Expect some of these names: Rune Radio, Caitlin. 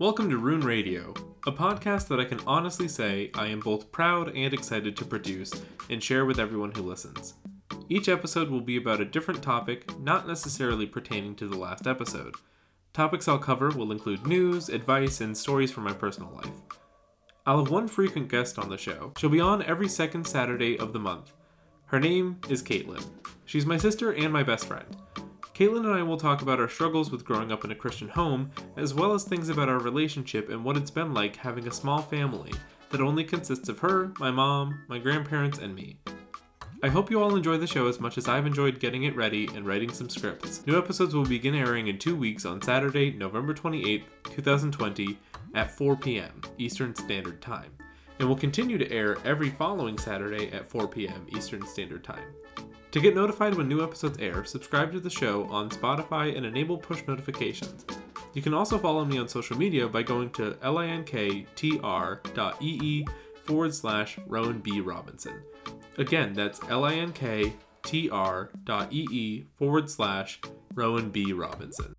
Welcome to Rune Radio, a podcast that I can honestly say I am both proud and excited to produce and share with everyone who listens. Each episode will be about a different topic, not necessarily pertaining to the last episode. Topics I'll cover will include news, advice, and stories from my personal life. I'll have one frequent guest on the show. She'll be on every second Saturday of the month. Her name is Caitlin. She's my sister and my best friend. Caitlin and I will talk about our struggles with growing up in a Christian home, as well as things about our relationship and what it's been like having a small family that only consists of her, my mom, my grandparents, and me. I hope you all enjoy the show as much as I've enjoyed getting it ready and writing some scripts. New episodes will begin airing in 2 weeks on Saturday, November 28th, 2020 at 4 p.m. Eastern Standard Time, and will continue to air every following Saturday at 4 p.m. Eastern Standard Time. To get notified when new episodes air, subscribe to the show on Spotify and enable push notifications. You can also follow me on social media by going to linktr.ee/Rowan B. Robinson. Again, that's linktr.ee/Rowan B. Robinson.